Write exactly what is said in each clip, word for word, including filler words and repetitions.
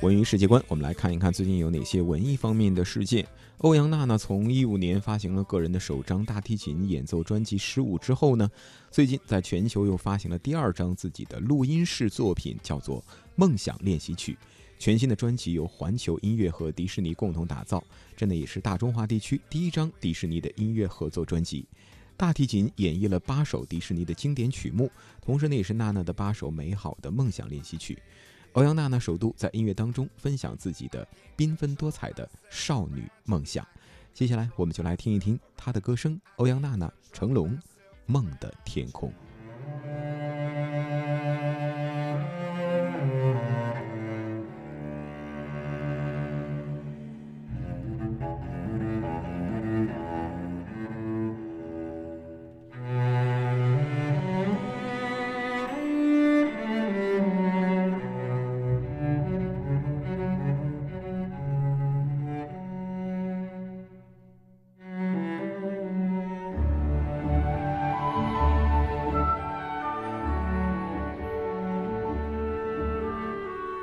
文娱世界观，我们来看一看最近有哪些文艺方面的事件。欧阳娜娜从一五年发行了个人的首张大提琴演奏专辑《失误》之后呢，最近在全球又发行了第二张自己的录音室作品，叫做《梦想练习曲》。全新的专辑由环球音乐和迪士尼共同打造，这呢也是大中华地区第一张迪士尼的音乐合作专辑。大提琴演绎了八首迪士尼的经典曲目，同时呢也是娜娜的八首美好的梦想练习曲。欧阳娜娜首度在音乐当中分享自己的缤纷多彩的少女梦想。接下来我们就来听一听她的歌声，欧阳娜娜、成龙，《梦的天空》。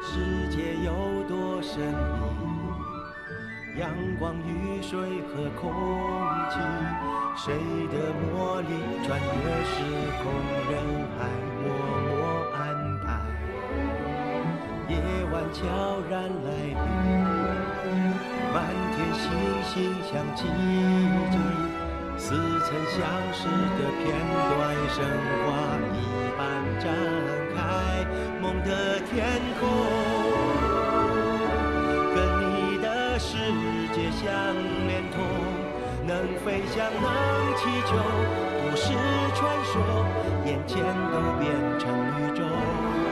世界有多神秘，阳光、雨水和空气，谁的魔力穿越时空人海，默默安排。夜晚悄然来临，满天星星像奇迹，似曾相识的片段，神话一般展开，梦的天空。世界相连通，能飞翔能祈求，不是传说，眼前都变成宇宙。